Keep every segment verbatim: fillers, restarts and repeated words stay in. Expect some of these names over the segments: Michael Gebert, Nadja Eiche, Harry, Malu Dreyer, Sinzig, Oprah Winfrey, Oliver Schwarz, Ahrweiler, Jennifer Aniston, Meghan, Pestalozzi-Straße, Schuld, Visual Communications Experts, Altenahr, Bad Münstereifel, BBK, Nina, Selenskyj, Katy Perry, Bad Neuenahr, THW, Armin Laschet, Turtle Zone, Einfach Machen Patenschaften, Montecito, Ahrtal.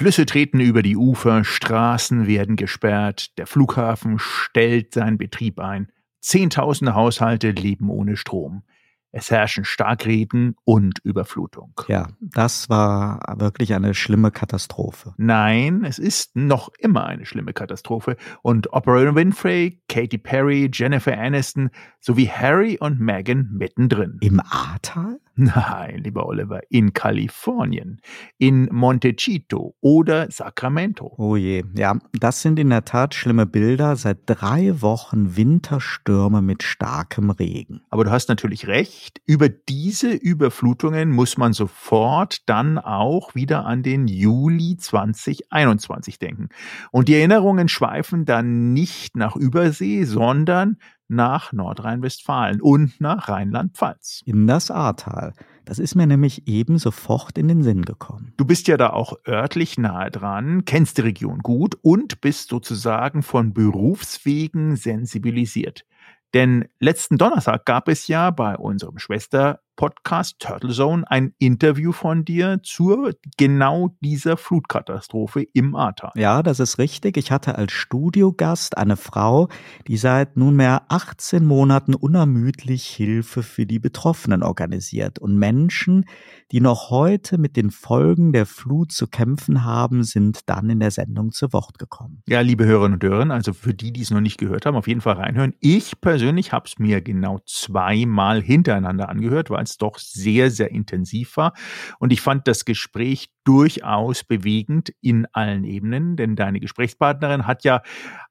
Flüsse treten über die Ufer, Straßen werden gesperrt, der Flughafen stellt seinen Betrieb ein. Zehntausende Haushalte leben ohne Strom. Es herrschen Starkregen und Überflutung. Ja, das war wirklich eine schlimme Katastrophe. Nein, es ist noch immer eine schlimme Katastrophe. Und Oprah Winfrey, Katy Perry, Jennifer Aniston sowie Harry und Meghan mittendrin. Im Ahrtal? Nein, lieber Oliver, in Kalifornien, in Montecito oder Sacramento. Oh je, ja, das sind in der Tat schlimme Bilder. Seit drei Wochen Winterstürme mit starkem Regen. Aber du hast natürlich recht, über diese Überflutungen muss man sofort dann auch wieder an den Juli zwanzig einundzwanzig denken. Und die Erinnerungen schweifen dann nicht nach Übersee, sondern nach Nordrhein-Westfalen und nach Rheinland-Pfalz. In das Ahrtal. Das ist mir nämlich eben sofort in den Sinn gekommen. Du bist ja da auch örtlich nahe dran, kennst die Region gut und bist sozusagen von Berufswegen sensibilisiert. Denn letzten Donnerstag gab es ja bei unserem Schwester-Podcast Turtle Zone ein Interview von dir zu genau dieser Flutkatastrophe im Ahrtal. Ja, das ist richtig. Ich hatte als Studiogast eine Frau, die seit nunmehr achtzehn Monaten unermüdlich Hilfe für die Betroffenen organisiert. Und Menschen, die noch heute mit den Folgen der Flut zu kämpfen haben, sind dann in der Sendung zu Wort gekommen. Ja, liebe Hörerinnen und Hörer, also für die, die es noch nicht gehört haben, auf jeden Fall reinhören. Ich persönlich habe es mir genau zweimal hintereinander angehört, weil es doch sehr, sehr intensiv war. Und ich fand das Gespräch durchaus bewegend in allen Ebenen, denn deine Gesprächspartnerin hat ja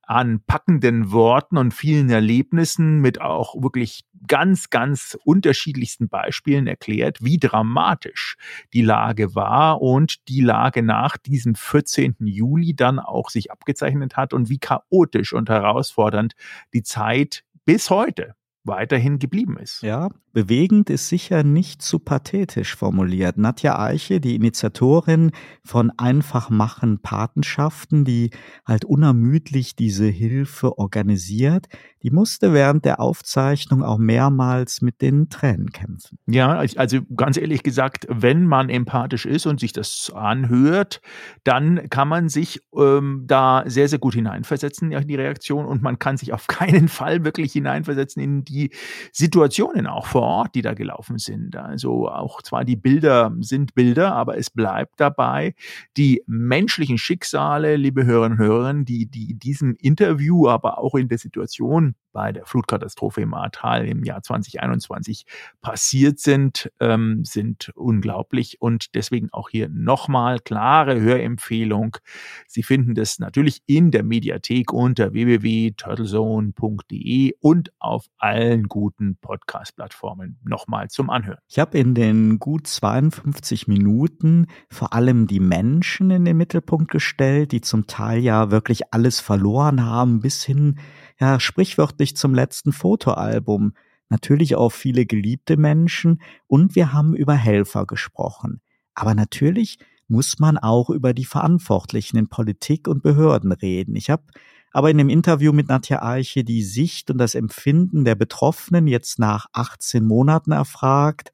an packenden Worten und vielen Erlebnissen mit auch wirklich ganz, ganz unterschiedlichsten Beispielen erklärt, wie dramatisch die Lage war und die Lage nach diesem vierzehnten Juli dann auch sich abgezeichnet hat und wie chaotisch und herausfordernd die Zeit bis heute weiterhin geblieben ist. Ja, bewegend ist sicher nicht zu pathetisch formuliert. Nadja Eiche, die Initiatorin von Einfach Machen Patenschaften, die halt unermüdlich diese Hilfe organisiert, die musste während der Aufzeichnung auch mehrmals mit den Tränen kämpfen. Ja, also ganz ehrlich gesagt, wenn man empathisch ist und sich das anhört, dann kann man sich ähm, da sehr, sehr gut hineinversetzen in die Reaktion und man kann sich auf keinen Fall wirklich hineinversetzen in die Situationen auch vor Ort, die da gelaufen sind. Also auch zwar die Bilder sind Bilder, aber es bleibt dabei, die menschlichen Schicksale, liebe Hörerinnen und Hörer, die, die in diesem Interview, aber auch in der Situation bei der Flutkatastrophe im Ahrtal im Jahr zwanzig einundzwanzig passiert sind, ähm, sind unglaublich. Und deswegen auch hier nochmal klare Hörempfehlung. Sie finden das natürlich in der Mediathek unter w w w punkt turtlezone punkt d e und auf allen guten Podcast-Plattformen nochmal zum Anhören. Ich habe in den gut zweiundfünfzig Minuten vor allem die Menschen in den Mittelpunkt gestellt, die zum Teil ja wirklich alles verloren haben, bis hin, ja, sprichwörtlich zum letzten Fotoalbum, natürlich auch viele geliebte Menschen und wir haben über Helfer gesprochen. Aber natürlich muss man auch über die Verantwortlichen in Politik und Behörden reden. Ich habe aber in dem Interview mit Nadja Eiche die Sicht und das Empfinden der Betroffenen jetzt nach achtzehn Monaten erfragt.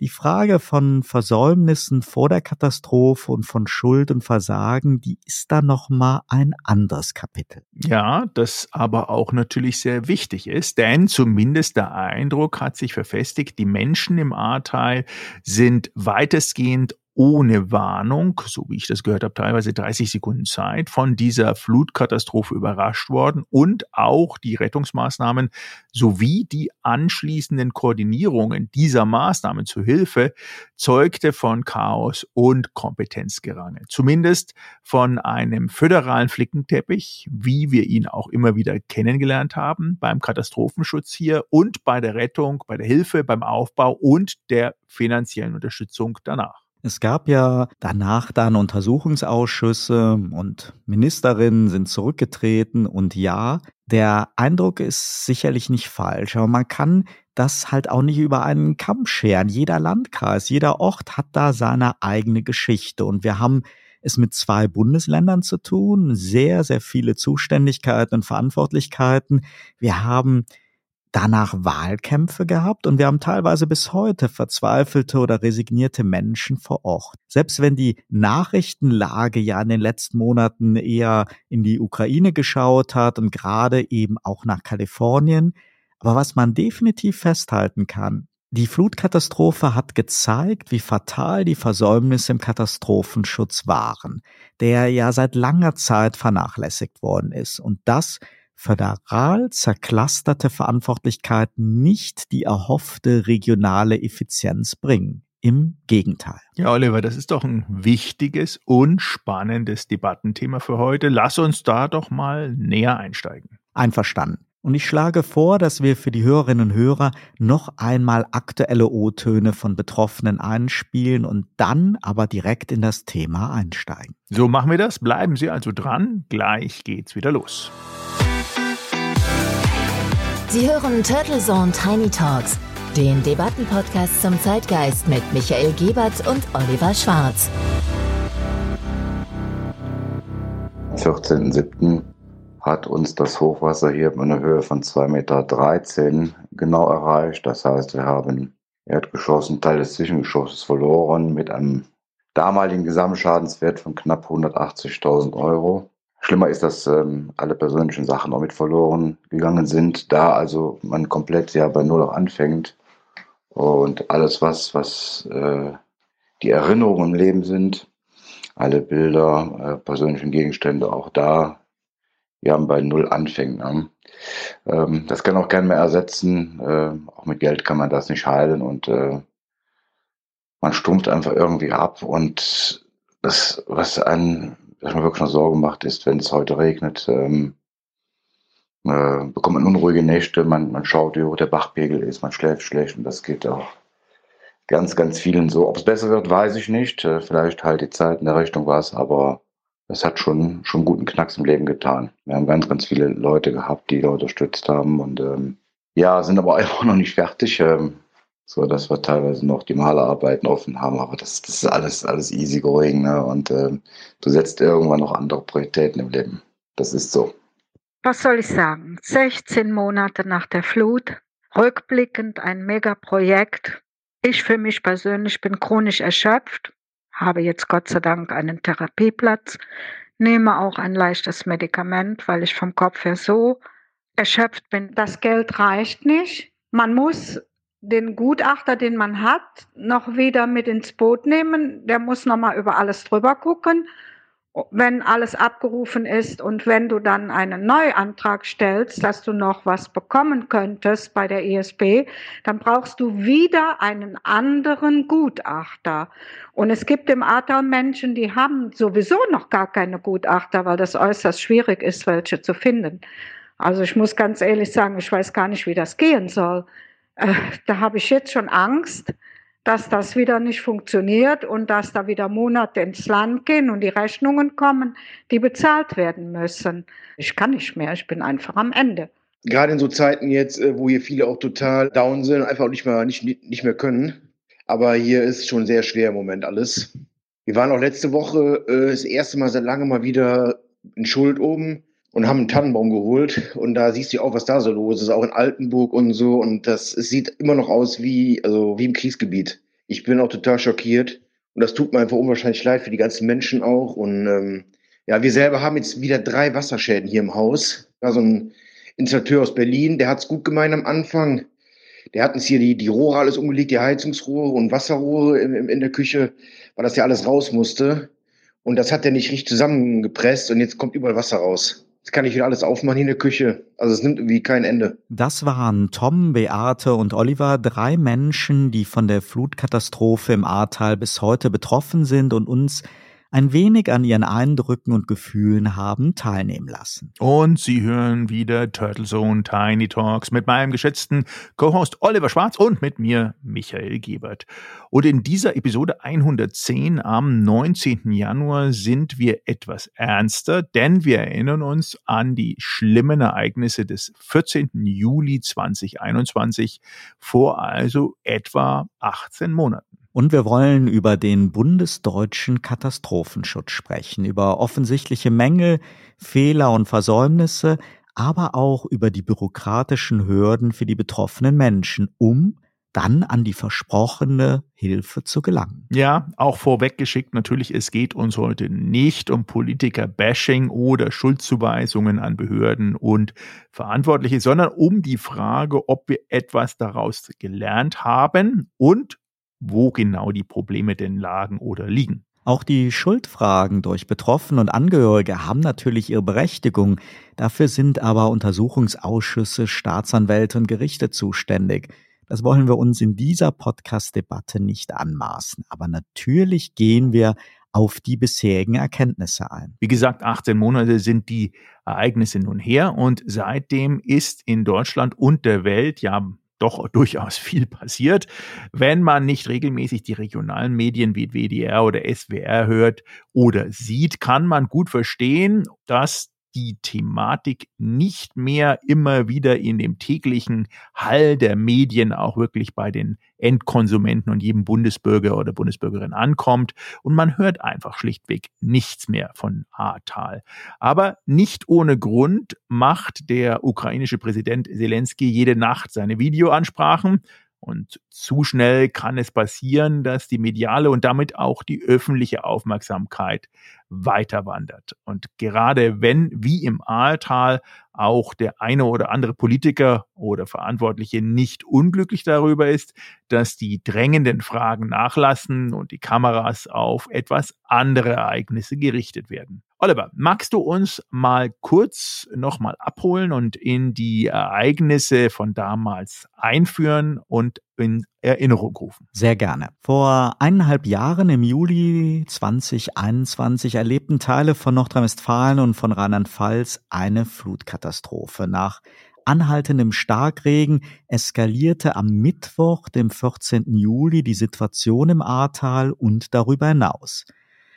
Die Frage von Versäumnissen vor der Katastrophe und von Schuld und Versagen, die ist da nochmal ein anderes Kapitel. Ja, das aber auch natürlich sehr wichtig ist, denn zumindest der Eindruck hat sich verfestigt, die Menschen im Ahrtal sind weitestgehend ohne Warnung, so wie ich das gehört habe, teilweise dreißig Sekunden Zeit, von dieser Flutkatastrophe überrascht worden und auch die Rettungsmaßnahmen sowie die anschließenden Koordinierungen dieser Maßnahmen zur Hilfe zeugte von Chaos und Kompetenzgerangel. Zumindest von einem föderalen Flickenteppich, wie wir ihn auch immer wieder kennengelernt haben, beim Katastrophenschutz hier und bei der Rettung, bei der Hilfe, beim Aufbau und der finanziellen Unterstützung danach. Es gab ja danach dann Untersuchungsausschüsse und Ministerinnen sind zurückgetreten und ja, der Eindruck ist sicherlich nicht falsch, aber man kann das halt auch nicht über einen Kamm scheren. Jeder Landkreis, jeder Ort hat da seine eigene Geschichte und wir haben es mit zwei Bundesländern zu tun, sehr, sehr viele Zuständigkeiten und Verantwortlichkeiten. Wir haben danach Wahlkämpfe gehabt und wir haben teilweise bis heute verzweifelte oder resignierte Menschen vor Ort. Selbst wenn die Nachrichtenlage ja in den letzten Monaten eher in die Ukraine geschaut hat und gerade eben auch nach Kalifornien. Aber was man definitiv festhalten kann, die Flutkatastrophe hat gezeigt, wie fatal die Versäumnisse im Katastrophenschutz waren, der ja seit langer Zeit vernachlässigt worden ist. Und das föderal zerklasterte Verantwortlichkeiten nicht die erhoffte regionale Effizienz bringen. Im Gegenteil. Ja, Oliver, das ist doch ein wichtiges und spannendes Debattenthema für heute. Lass uns da doch mal näher einsteigen. Einverstanden. Und ich schlage vor, dass wir für die Hörerinnen und Hörer noch einmal aktuelle O-Töne von Betroffenen einspielen und dann aber direkt in das Thema einsteigen. So machen wir das. Bleiben Sie also dran. Gleich geht's wieder los. Sie hören Turtle Zone Tiny Talks, den Debattenpodcast zum Zeitgeist mit Michael Gebert und Oliver Schwarz. vierzehnten siebten hat uns das Hochwasser hier in einer Höhe von zwei Komma dreizehn Meter genau erreicht. Das heißt, wir haben Erdgeschoss, einen Teil des Zwischengeschosses verloren mit einem damaligen Gesamtschadenswert von knapp hundertachtzigtausend Euro. Schlimmer ist, dass ähm, alle persönlichen Sachen auch mit verloren gegangen sind, da also man komplett ja bei Null auch anfängt und alles, was, was äh, die Erinnerungen im Leben sind, alle Bilder, äh, persönlichen Gegenstände auch da, ja bei Null anfängt. Ne? Ähm, das kann auch keiner mehr ersetzen, äh, auch mit Geld kann man das nicht heilen und äh, man stumpft einfach irgendwie ab und das, was einen dass man wirklich noch Sorge macht, ist, wenn es heute regnet, ähm, äh, bekommt man unruhige Nächte, man, man schaut, wie hoch der Bachpegel ist, man schläft schlecht und das geht auch ganz, ganz vielen so. Ob es besser wird, weiß ich nicht, äh, vielleicht halt die Zeit in der Richtung war es, aber das hat schon schon guten Knacks im Leben getan. Wir haben ganz, ganz viele Leute gehabt, die da unterstützt haben und ähm, ja, sind aber einfach noch nicht fertig, ähm, so dass wir teilweise noch die Malerarbeiten offen haben, aber das, das ist alles, alles easy going, ne? Und ähm, du setzt irgendwann noch andere Prioritäten im Leben. Das ist so. Was soll ich sagen? sechzehn Monate nach der Flut, rückblickend ein Megaprojekt. Ich für mich persönlich bin chronisch erschöpft, habe jetzt Gott sei Dank einen Therapieplatz, nehme auch ein leichtes Medikament, weil ich vom Kopf her so erschöpft bin. Das Geld reicht nicht. Man muss den Gutachter, den man hat, noch wieder mit ins Boot nehmen. Der muss nochmal über alles drüber gucken, wenn alles abgerufen ist. Und wenn du dann einen Neuantrag stellst, dass du noch was bekommen könntest bei der E S B, dann brauchst du wieder einen anderen Gutachter. Und es gibt im Ahrtal Menschen, die haben sowieso noch gar keine Gutachter, weil das äußerst schwierig ist, welche zu finden. Also ich muss ganz ehrlich sagen, ich weiß gar nicht, wie das gehen soll. Da habe ich jetzt schon Angst, dass das wieder nicht funktioniert und dass da wieder Monate ins Land gehen und die Rechnungen kommen, die bezahlt werden müssen. Ich kann nicht mehr, ich bin einfach am Ende. Gerade in so Zeiten jetzt, wo hier viele auch total down sind, einfach nicht mehr, nicht, nicht mehr können. Aber hier ist schon sehr schwer im Moment alles. Wir waren auch letzte Woche äh, das erste Mal seit langem mal wieder in Schuld oben. Und haben einen Tannenbaum geholt und da siehst du auch, was da so los ist, auch in Altenburg und so. Und das es sieht immer noch aus wie, also wie im Kriegsgebiet. Ich bin auch total schockiert und das tut mir einfach unwahrscheinlich leid für die ganzen Menschen auch. Und ähm, ja, wir selber haben jetzt wieder drei Wasserschäden hier im Haus. Da so ein Installateur aus Berlin, der hat es gut gemeint am Anfang. Der hat uns hier die, die Rohre alles umgelegt, die Heizungsrohre und Wasserrohre in, in, in der Küche, weil das ja alles raus musste. Und das hat der nicht richtig zusammengepresst und jetzt kommt überall Wasser raus. Das kann ich wieder alles aufmachen in der Küche. Also es nimmt irgendwie kein Ende. Das waren Tom, Beate und Oliver, drei Menschen, die von der Flutkatastrophe im Ahrtal bis heute betroffen sind und uns ein wenig an ihren Eindrücken und Gefühlen haben teilnehmen lassen. Und Sie hören wieder Turtle Zone Tiny Talks mit meinem geschätzten Co-Host Oliver Schwarz und mit mir Michael Gebert. Und in dieser Episode hundertzehn am neunzehnten Januar sind wir etwas ernster, denn wir erinnern uns an die schlimmen Ereignisse des vierzehnten Juli zweitausendeinundzwanzig vor also etwa achtzehn Monaten. Und wir wollen über den bundesdeutschen Katastrophenschutz sprechen, über offensichtliche Mängel, Fehler und Versäumnisse, aber auch über die bürokratischen Hürden für die betroffenen Menschen, um dann an die versprochene Hilfe zu gelangen. Ja, auch vorweggeschickt natürlich, es geht uns heute nicht um Politiker-Bashing oder Schuldzuweisungen an Behörden und Verantwortliche, sondern um die Frage, ob wir etwas daraus gelernt haben und wo genau die Probleme denn lagen oder liegen. Auch die Schuldfragen durch Betroffene und Angehörige haben natürlich ihre Berechtigung. Dafür sind aber Untersuchungsausschüsse, Staatsanwälte und Gerichte zuständig. Das wollen wir uns in dieser Podcast-Debatte nicht anmaßen. Aber natürlich gehen wir auf die bisherigen Erkenntnisse ein. Wie gesagt, achtzehn Monate sind die Ereignisse nun her und seitdem ist in Deutschland und der Welt ja doch durchaus viel passiert. Wenn man nicht regelmäßig die regionalen Medien wie W D R oder S W R hört oder sieht, kann man gut verstehen, dass die Thematik nicht mehr immer wieder in dem täglichen Hall der Medien auch wirklich bei den Endkonsumenten und jedem Bundesbürger oder Bundesbürgerin ankommt. Und man hört einfach schlichtweg nichts mehr von Ahrtal. Aber nicht ohne Grund macht der ukrainische Präsident Selenskyj jede Nacht seine Videoansprachen. Und zu schnell kann es passieren, dass die mediale und damit auch die öffentliche Aufmerksamkeit weiter wandert. Und gerade wenn, wie im Ahrtal, auch der eine oder andere Politiker oder Verantwortliche nicht unglücklich darüber ist, dass die drängenden Fragen nachlassen und die Kameras auf etwas andere Ereignisse gerichtet werden. Oliver, magst du uns mal kurz nochmal abholen und in die Ereignisse von damals einführen und in Erinnerung rufen? Sehr gerne. Vor eineinhalb Jahren im Juli zwanzig einundzwanzig erlebten Teile von Nordrhein-Westfalen und von Rheinland-Pfalz eine Flutkatastrophe. Nach anhaltendem Starkregen eskalierte am Mittwoch, dem vierzehnten Juli, die Situation im Ahrtal und darüber hinaus.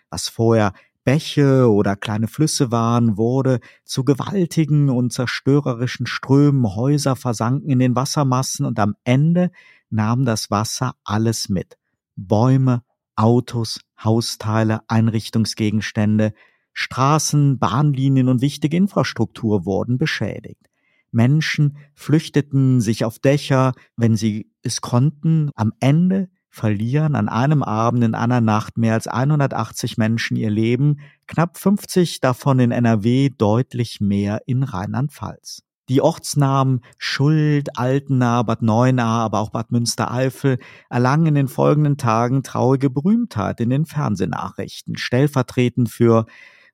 Was vorher Bäche oder kleine Flüsse waren, wurde zu gewaltigen und zerstörerischen Strömen. Häuser versanken in den Wassermassen und am Ende nahm das Wasser alles mit. Bäume, Autos, Hausteile, Einrichtungsgegenstände, Straßen, Bahnlinien und wichtige Infrastruktur wurden beschädigt. Menschen flüchteten sich auf Dächer, wenn sie es konnten. Am Ende verlieren an einem Abend in einer Nacht mehr als hundertachtzig Menschen ihr Leben, knapp fünfzig davon in N R W, deutlich mehr in Rheinland-Pfalz. Die Ortsnamen Schuld, Altenahr, Bad Neuenahr, aber auch Bad Münstereifel erlangen in den folgenden Tagen traurige Berühmtheit in den Fernsehnachrichten, stellvertretend für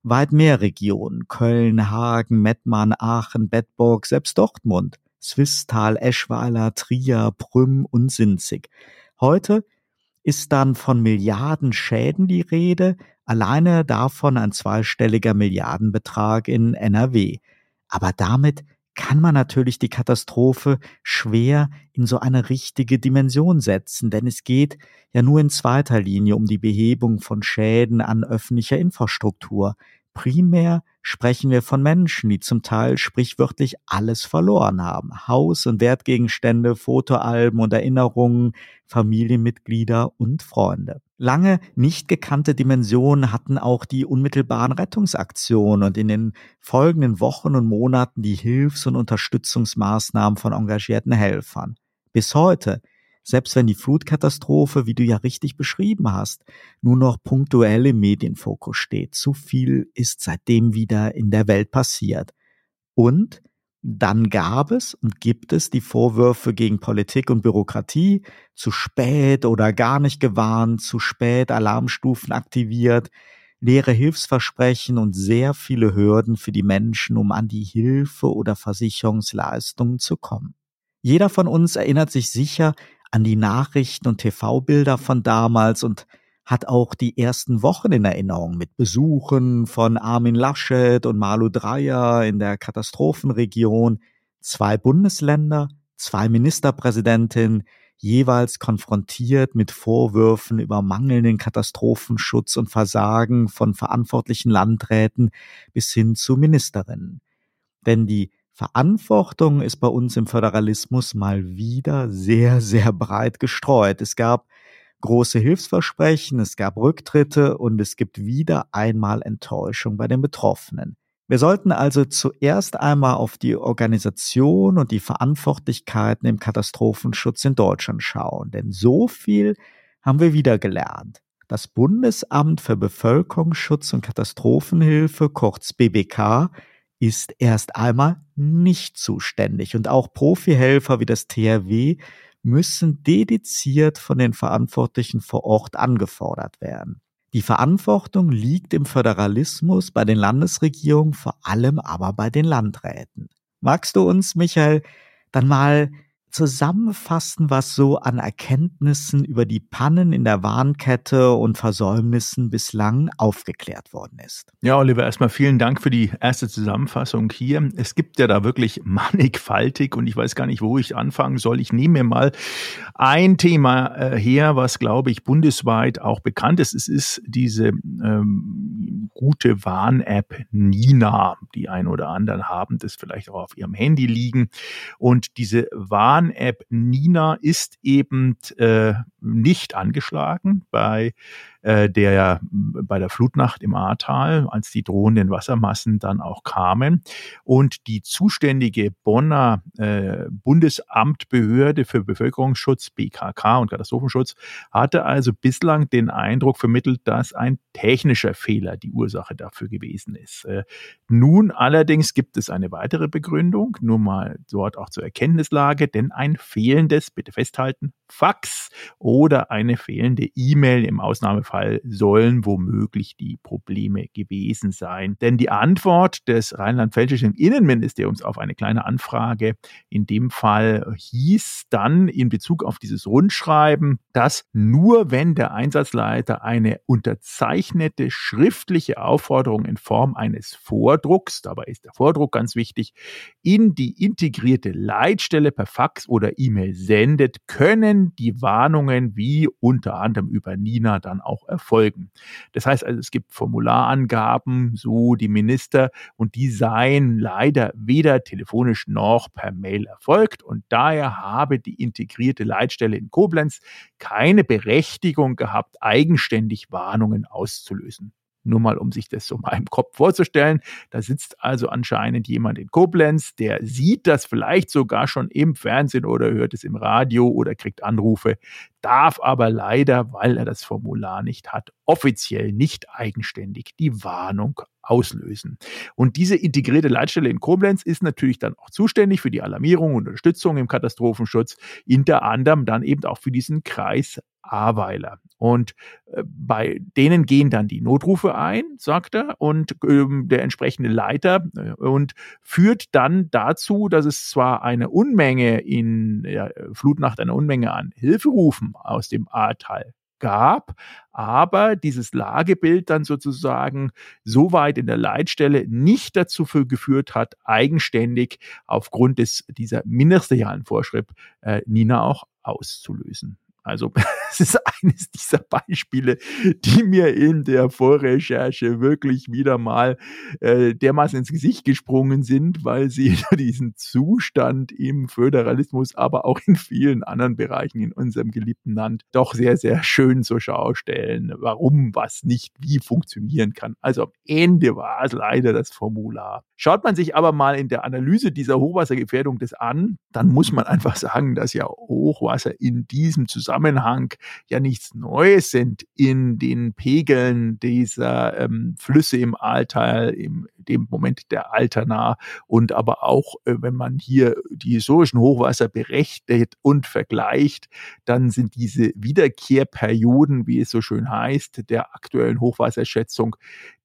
weit mehr Regionen, Köln, Hagen, Mettmann, Aachen, Bedburg, selbst Dortmund, Swisttal, Eschweiler, Trier, Prüm und Sinzig. Heute ist dann von Milliarden Schäden die Rede, alleine davon ein zweistelliger Milliardenbetrag in N R W. Aber damit kann man natürlich die Katastrophe schwer in so eine richtige Dimension setzen, denn es geht ja nur in zweiter Linie um die Behebung von Schäden an öffentlicher Infrastruktur. Primär sprechen wir von Menschen, die zum Teil sprichwörtlich alles verloren haben. Haus- und Wertgegenstände, Fotoalben und Erinnerungen, Familienmitglieder und Freunde. Lange nicht gekannte Dimensionen hatten auch die unmittelbaren Rettungsaktionen und in den folgenden Wochen und Monaten die Hilfs- und Unterstützungsmaßnahmen von engagierten Helfern. Bis heute, selbst wenn die Flutkatastrophe, wie du ja richtig beschrieben hast, nur noch punktuell im Medienfokus steht. Zu viel ist seitdem wieder in der Welt passiert. Und dann gab es und gibt es die Vorwürfe gegen Politik und Bürokratie, zu spät oder gar nicht gewarnt, zu spät Alarmstufen aktiviert, leere Hilfsversprechen und sehr viele Hürden für die Menschen, um an die Hilfe oder Versicherungsleistungen zu kommen. Jeder von uns erinnert sich sicher an die Nachrichten und T V-Bilder von damals und hat auch die ersten Wochen in Erinnerung mit Besuchen von Armin Laschet und Malu Dreyer in der Katastrophenregion. Zwei Bundesländer, zwei Ministerpräsidentinnen, jeweils konfrontiert mit Vorwürfen über mangelnden Katastrophenschutz und Versagen von verantwortlichen Landräten bis hin zu Ministerinnen. Denn die Verantwortung ist bei uns im Föderalismus mal wieder sehr, sehr breit gestreut. Es gab große Hilfsversprechen, es gab Rücktritte und es gibt wieder einmal Enttäuschung bei den Betroffenen. Wir sollten also zuerst einmal auf die Organisation und die Verantwortlichkeiten im Katastrophenschutz in Deutschland schauen, denn so viel haben wir wieder gelernt. Das Bundesamt für Bevölkerungsschutz und Katastrophenhilfe, kurz B B K, ist erst einmal nicht zuständig und auch Profihelfer wie das T H W müssen dediziert von den Verantwortlichen vor Ort angefordert werden. Die Verantwortung liegt im Föderalismus bei den Landesregierungen, vor allem aber bei den Landräten. Magst du uns, Michael, dann mal zusammenfassen, was so an Erkenntnissen über die Pannen in der Warnkette und Versäumnissen bislang aufgeklärt worden ist? Ja, Oliver, erstmal vielen Dank für die erste Zusammenfassung hier. Es gibt ja da wirklich mannigfaltig und ich weiß gar nicht, wo ich anfangen soll. Ich nehme mir mal ein Thema äh, her, was, glaube ich, bundesweit auch bekannt ist. Es ist diese ähm, gute Warn-App Nina, die ein oder anderen haben, das vielleicht auch auf ihrem Handy liegen. Und diese Warn App Nina ist eben äh, nicht angeschlagen bei äh, der bei der Flutnacht im Ahrtal, als die drohenden Wassermassen dann auch kamen. Und die zuständige Bonner äh, Bundesamtbehörde für Bevölkerungsschutz, B K K und Katastrophenschutz, hatte also bislang den Eindruck vermittelt, dass ein technischer Fehler die Ursache dafür gewesen ist. Äh, nun allerdings gibt es eine weitere Begründung, nur mal dort auch zur Erkenntnislage, denn ein fehlendes, bitte festhalten, Fax oder eine fehlende E-Mail im Ausnahmefall sollen womöglich die Probleme gewesen sein. Denn die Antwort des rheinland-pfälzischen Innenministeriums auf eine kleine Anfrage in dem Fall hieß dann in Bezug auf dieses Rundschreiben, dass nur wenn der Einsatzleiter eine unterzeichnete schriftliche Aufforderung in Form eines Vordrucks, dabei ist der Vordruck ganz wichtig, in die integrierte Leitstelle per Fax oder E-Mail sendet, können die Warnungen wie unter anderem über Nina dann auch erfolgen. Das heißt also, es gibt Formularangaben, so die Minister, und die seien leider weder telefonisch noch per Mail erfolgt und daher habe die integrierte Leitstelle in Koblenz keine Berechtigung gehabt, eigenständig Warnungen auszulösen. Nur mal, um sich das so mal im Kopf vorzustellen. Da sitzt also anscheinend jemand in Koblenz, der sieht das vielleicht sogar schon im Fernsehen oder hört es im Radio oder kriegt Anrufe, darf aber leider, weil er das Formular nicht hat, offiziell nicht eigenständig die Warnung auslösen. Und diese integrierte Leitstelle in Koblenz ist natürlich dann auch zuständig für die Alarmierung und Unterstützung im Katastrophenschutz, unter anderem dann eben auch für diesen Kreis Ahrweiler. Und äh, bei denen gehen dann die Notrufe ein, sagt er, und äh, der entsprechende Leiter äh, und führt dann dazu, dass es zwar eine Unmenge in äh, Flutnacht, eine Unmenge an Hilferufen aus dem Ahrtal gab, aber dieses Lagebild dann sozusagen soweit in der Leitstelle nicht dazu geführt hat, eigenständig aufgrund des dieser ministerialen Vorschrift äh, Nina auch auszulösen. Also es ist eines dieser Beispiele, die mir in der Vorrecherche wirklich wieder mal äh, dermaßen ins Gesicht gesprungen sind, weil sie diesen Zustand im Föderalismus, aber auch in vielen anderen Bereichen in unserem geliebten Land doch sehr, sehr schön zur Schau stellen, warum was nicht wie funktionieren kann. Also am Ende war es leider das Formular. Schaut man sich aber mal in der Analyse dieser Hochwassergefährdung das an, dann muss man einfach sagen, dass ja Hochwasser in diesem Zusammenhang Zusammenhang ja nichts Neues sind in den Pegeln dieser ähm, Flüsse im Ahrtal, im dem Moment der Altenahr und aber auch, äh, wenn man hier die historischen Hochwasser berechnet und vergleicht, dann sind diese Wiederkehrperioden, wie es so schön heißt, der aktuellen Hochwasserschätzung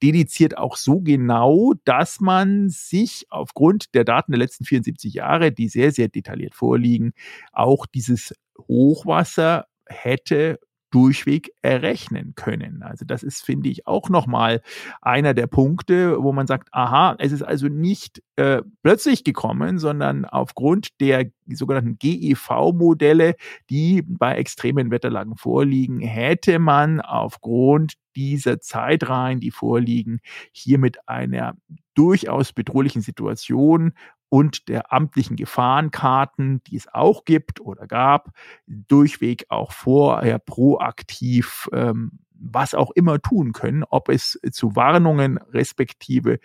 dediziert auch so genau, dass man sich aufgrund der Daten der letzten vierundsiebzig Jahre, die sehr, sehr detailliert vorliegen, auch dieses Hochwasser hätte durchweg errechnen können. Also das ist, finde ich, auch nochmal einer der Punkte, wo man sagt, aha, es ist also nicht äh, plötzlich gekommen, sondern aufgrund der sogenannten G E V-Modelle, die bei extremen Wetterlagen vorliegen, hätte man aufgrund dieser Zeitreihen, die vorliegen, hier mit einer durchaus bedrohlichen Situation und der amtlichen Gefahrenkarten, die es auch gibt oder gab, durchweg auch vorher proaktiv ähm, was auch immer tun können, ob es zu Warnungen respektive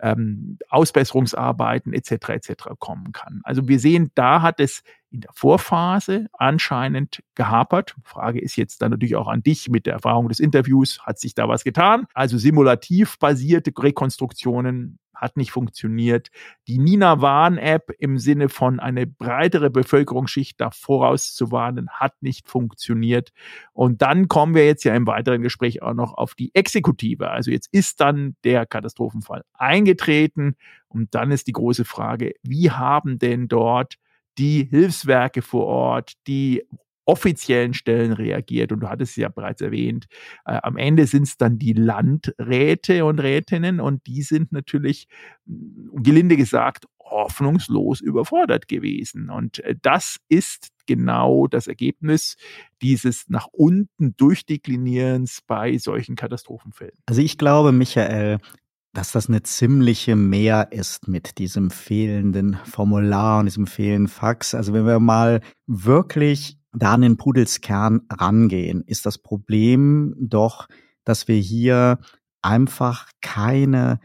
ähm, Ausbesserungsarbeiten et cetera et cetera kommen kann. Also wir sehen, da hat es in der Vorphase anscheinend gehapert. Frage ist jetzt dann natürlich auch an dich mit der Erfahrung des Interviews, hat sich da was getan? Also simulativ basierte Rekonstruktionen hat nicht funktioniert. Die Nina-Warn-App im Sinne von eine breitere Bevölkerungsschicht da vorauszuwarnen, hat nicht funktioniert. Und dann kommen wir jetzt ja im weiteren Gespräch auch noch auf die Exekutive. Also jetzt ist dann der Katastrophenfall eingetreten. Und dann ist die große Frage, wie haben denn dort die Hilfswerke vor Ort, die offiziellen Stellen reagiert, und du hattest es ja bereits erwähnt, äh, am Ende sind es dann die Landräte und Rätinnen, und die sind natürlich, gelinde gesagt, hoffnungslos überfordert gewesen. Und äh, das ist genau das Ergebnis dieses nach unten Durchdeklinierens bei solchen Katastrophenfällen. Also ich glaube, Michael, dass das eine ziemliche Mehr ist mit diesem fehlenden Formular und diesem fehlenden Fax. Also wenn wir mal wirklich da an den Pudelskern rangehen, ist das Problem doch, dass wir hier einfach keine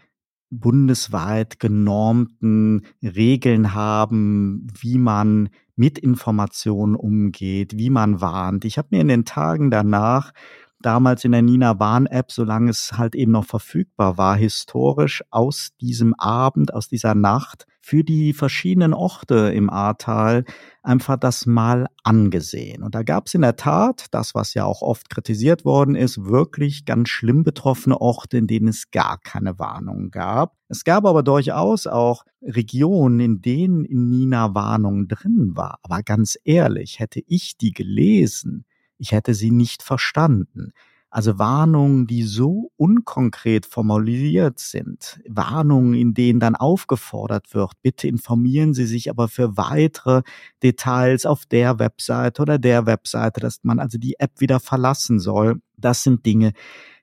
bundesweit genormten Regeln haben, wie man mit Informationen umgeht, wie man warnt. Ich habe mir in den Tagen danach damals in der Nina-Warn-App, solange es halt eben noch verfügbar war, historisch aus diesem Abend, aus dieser Nacht für die verschiedenen Orte im Ahrtal einfach das mal angesehen. Und da gab es in der Tat, das was ja auch oft kritisiert worden ist, wirklich ganz schlimm betroffene Orte, in denen es gar keine Warnung gab. Es gab aber durchaus auch Regionen, in denen in Nina Warnung drin war. Aber ganz ehrlich, hätte ich die gelesen, ich hätte sie nicht verstanden. Also Warnungen, die so unkonkret formuliert sind, Warnungen, in denen dann aufgefordert wird, bitte informieren Sie sich aber für weitere Details auf der Webseite oder der Webseite, dass man also die App wieder verlassen soll. Das sind Dinge,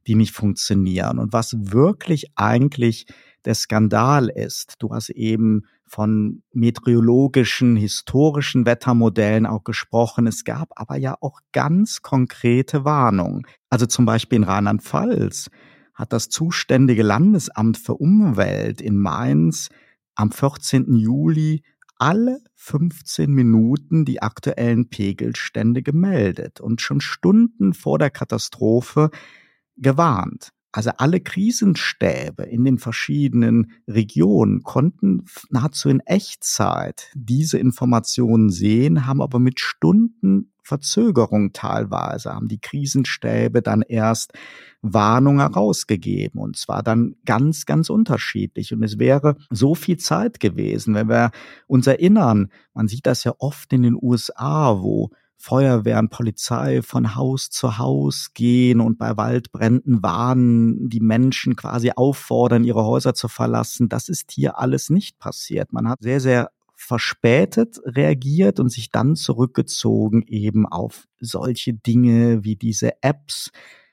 die nicht funktionieren. Und was wirklich eigentlich der Skandal ist, du hast eben von meteorologischen, historischen Wettermodellen auch gesprochen. Es gab aber ja auch ganz konkrete Warnungen. Also zum Beispiel in Rheinland-Pfalz hat das zuständige Landesamt für Umwelt in Mainz am vierzehnten Juli alle fünfzehn Minuten die aktuellen Pegelstände gemeldet und schon Stunden vor der Katastrophe gewarnt. Also alle Krisenstäbe in den verschiedenen Regionen konnten nahezu in Echtzeit diese Informationen sehen, haben aber mit Stunden Verzögerung teilweise, haben die Krisenstäbe dann erst Warnung herausgegeben, und zwar dann ganz, ganz unterschiedlich. Und es wäre so viel Zeit gewesen, wenn wir uns erinnern, man sieht das ja oft in den U S A, wo Feuerwehren, Polizei von Haus zu Haus gehen und bei Waldbränden warnen, die Menschen quasi auffordern, ihre Häuser zu verlassen. Das ist hier alles nicht passiert. Man hat sehr, sehr verspätet reagiert und sich dann zurückgezogen eben auf solche Dinge wie diese Apps,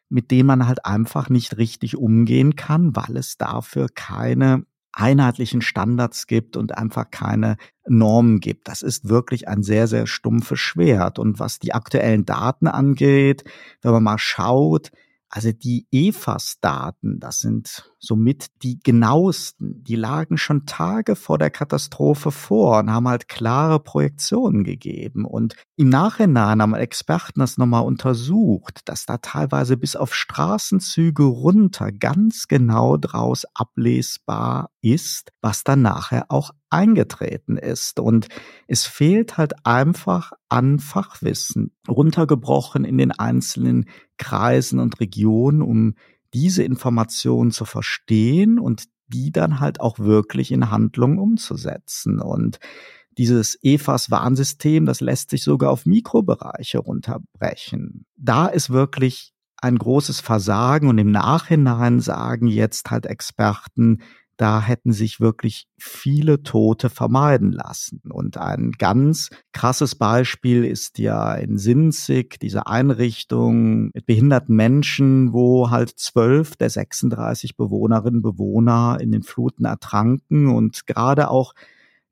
mit denen man halt einfach nicht richtig umgehen kann, weil es dafür keine einheitlichen Standards gibt und einfach keine Normen gibt. Das ist wirklich ein sehr, sehr stumpfes Schwert. Und was die aktuellen Daten angeht, wenn man mal schaut, also die E F A S-Daten, das sind somit die genauesten. Die lagen schon Tage vor der Katastrophe vor und haben halt klare Projektionen gegeben. Und im Nachhinein haben Experten das nochmal untersucht, dass da teilweise bis auf Straßenzüge runter ganz genau draus ablesbar ist, was dann nachher auch eingetreten ist. Und es fehlt halt einfach an Fachwissen, runtergebrochen in den einzelnen Kreisen und Regionen, um diese Informationen zu verstehen und die dann halt auch wirklich in Handlungen umzusetzen. Und dieses E F A S-Warnsystem, das lässt sich sogar auf Mikrobereiche runterbrechen. Da ist wirklich ein großes Versagen, und im Nachhinein sagen jetzt halt Experten, da hätten sich wirklich viele Tote vermeiden lassen. Und ein ganz krasses Beispiel ist ja in Sinzig diese Einrichtung mit behinderten Menschen, wo halt zwölf der sechsunddreißig Bewohnerinnen und Bewohner in den Fluten ertranken. Und gerade auch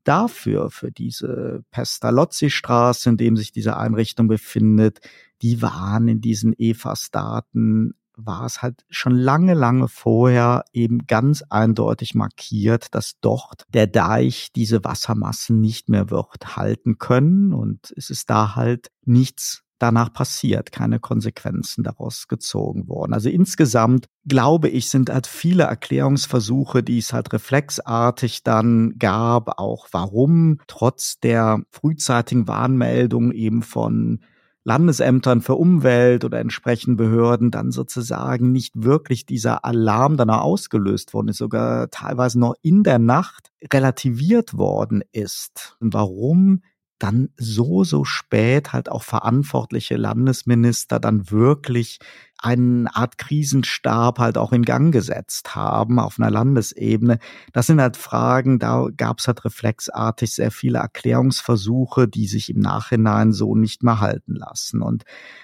dafür, für diese Pestalozzi-Straße, in dem sich diese Einrichtung befindet, die waren in diesen E F A S-Daten war es halt schon lange, lange vorher eben ganz eindeutig markiert, dass dort der Deich diese Wassermassen nicht mehr wird halten können. Und es ist da halt nichts danach passiert, keine Konsequenzen daraus gezogen worden. Also insgesamt, glaube ich, sind halt viele Erklärungsversuche, die es halt reflexartig dann gab, auch warum trotz der frühzeitigen Warnmeldung eben von Landesämtern für Umwelt oder entsprechenden Behörden dann sozusagen nicht wirklich dieser Alarm danach ausgelöst worden ist, sogar teilweise noch in der Nacht relativiert worden ist. Und warum dann so, so spät halt auch verantwortliche Landesminister dann wirklich eine Art Krisenstab halt auch in Gang gesetzt haben auf einer Landesebene. Das sind halt Fragen, da gab es halt reflexartig sehr viele Erklärungsversuche, die sich im Nachhinein so nicht mehr halten lassen. Und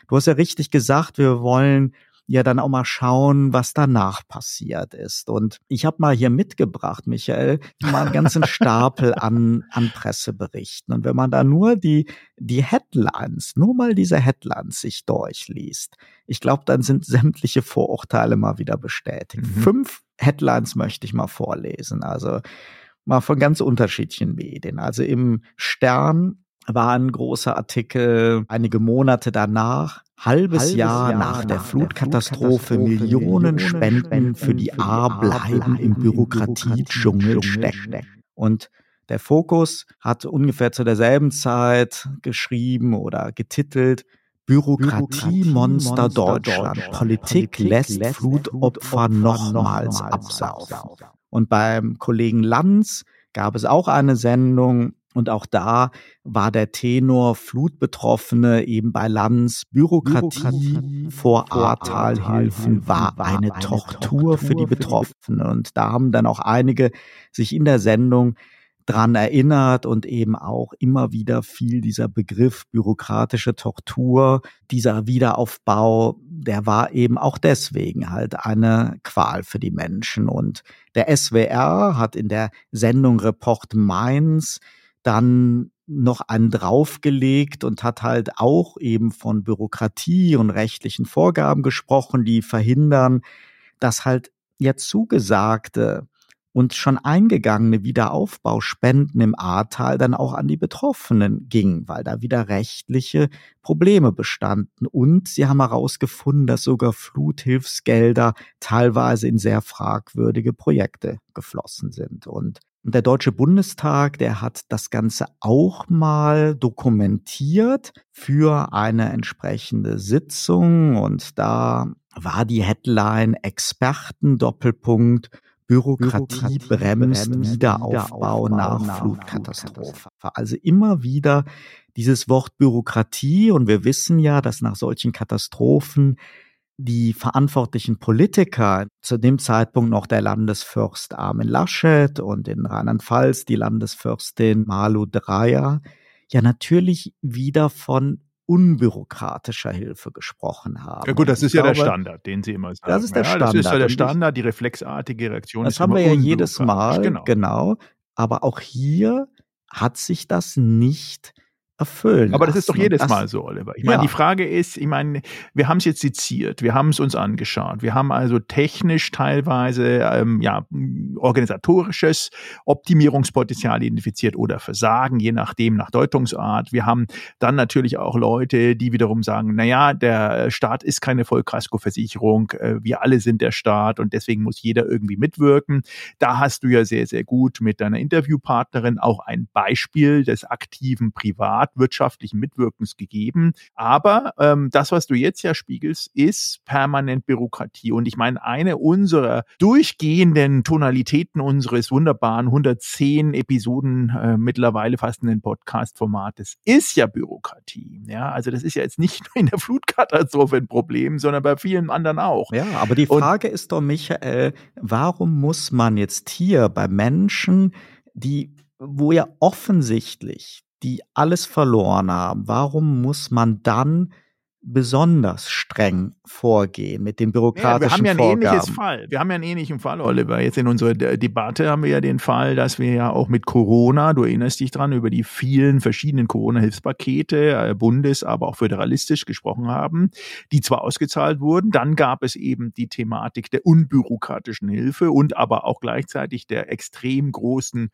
du hast ja richtig gesagt, wir wollen ja dann auch mal schauen, was danach passiert ist. Und ich habe mal hier mitgebracht, Michael, mal einen ganzen Stapel an, an Presseberichten. Und wenn man da nur die, die Headlines, nur mal diese Headlines sich durchliest, ich glaube, dann sind sämtliche Vorurteile mal wieder bestätigt. Mhm. Fünf Headlines möchte ich mal vorlesen, also mal von ganz unterschiedlichen Medien. Also im Stern war ein großer Artikel, einige Monate danach, Halbes, Halbes Jahr, Jahr nach der, nach Flutkatastrophe, der Flutkatastrophe Millionen Spenden, Spenden für die Ahr bleiben im Bürokratiedschungel stecken. Und der Fokus hat ungefähr zu derselben Zeit geschrieben oder getitelt, Bürokratiemonster Bürokratie Deutschland, Deutschland. Politik, Politik lässt Flutopfer nochmals absaufen. absaufen. Und beim Kollegen Lanz gab es auch eine Sendung, und auch da war der Tenor Flutbetroffene eben bei Lanz. Bürokratie, Bürokratie vor Ahrtalhilfen war eine, eine Tortur, Tortur für die Betroffenen. Und da haben dann auch einige sich in der Sendung dran erinnert und eben auch immer wieder viel dieser Begriff bürokratische Tortur, dieser Wiederaufbau, der war eben auch deswegen halt eine Qual für die Menschen. Und der S W R hat in der Sendung Report Mainz dann noch einen draufgelegt und hat halt auch eben von Bürokratie und rechtlichen Vorgaben gesprochen, die verhindern, dass halt jetzt zugesagte und schon eingegangene Wiederaufbauspenden im Ahrtal dann auch an die Betroffenen gingen, weil da wieder rechtliche Probleme bestanden. Und sie haben herausgefunden, dass sogar Fluthilfsgelder teilweise in sehr fragwürdige Projekte geflossen sind. Und Und der Deutsche Bundestag, der hat das Ganze auch mal dokumentiert für eine entsprechende Sitzung. Und da war die Headline Experten Doppelpunkt Bürokratie, Bürokratie bremst, bremst Wiederaufbau nach, nach Flutkatastrophe. Flutkatastrophe. Also immer wieder dieses Wort Bürokratie. Und wir wissen ja, dass nach solchen Katastrophen die verantwortlichen Politiker, zu dem Zeitpunkt noch der Landesfürst Armin Laschet und in Rheinland-Pfalz die Landesfürstin Malu Dreyer, ja natürlich wieder von unbürokratischer Hilfe gesprochen haben. Ja gut, das ist glaube, ja der Standard, den Sie immer sagen. Das ist der ja, Standard. Das ist ja der Standard, die reflexartige Reaktion ist immer unbürokratisch. Das haben wir ja jedes Mal, genau. genau. Aber auch hier hat sich das nicht erfüllen. Aber das ist doch jedes Mal so, Oliver. Ich meine, ja. die Frage ist, ich meine, wir haben es jetzt seziert, wir haben es uns angeschaut, wir haben also technisch teilweise ähm, ja, organisatorisches Optimierungspotenzial identifiziert oder Versagen, je nachdem, nach Deutungsart. Wir haben dann natürlich auch Leute, die wiederum sagen, naja, der Staat ist keine Vollkaskoversicherung, äh, wir alle sind der Staat und deswegen muss jeder irgendwie mitwirken. Da hast du ja sehr, sehr gut mit deiner Interviewpartnerin auch ein Beispiel des aktiven Privat wirtschaftlichen Mitwirkens gegeben. Aber ähm, das, was du jetzt ja spiegelst, ist permanent Bürokratie. Und ich meine, eine unserer durchgehenden Tonalitäten unseres wunderbaren hundertzehn Episoden äh, mittlerweile fast in den Podcast-Formates ist ja Bürokratie. Ja, also das ist ja jetzt nicht nur in der Flutkatastrophe ein Problem, sondern bei vielen anderen auch. Ja, aber die Frage Und, ist doch, Michael, warum muss man jetzt hier bei Menschen, die, wo ja offensichtlich die alles verloren haben, warum muss man dann besonders streng vorgehen mit den bürokratischen ja, wir haben ja Vorgaben. Ein ähnliches Fall. Wir haben ja einen ähnlichen Fall, Oliver. Jetzt in unserer De- Debatte haben wir ja den Fall, dass wir ja auch mit Corona, du erinnerst dich dran, über die vielen verschiedenen Corona-Hilfspakete, äh, bundes-, aber auch föderalistisch gesprochen haben, die zwar ausgezahlt wurden, dann gab es eben die Thematik der unbürokratischen Hilfe und aber auch gleichzeitig der extrem großen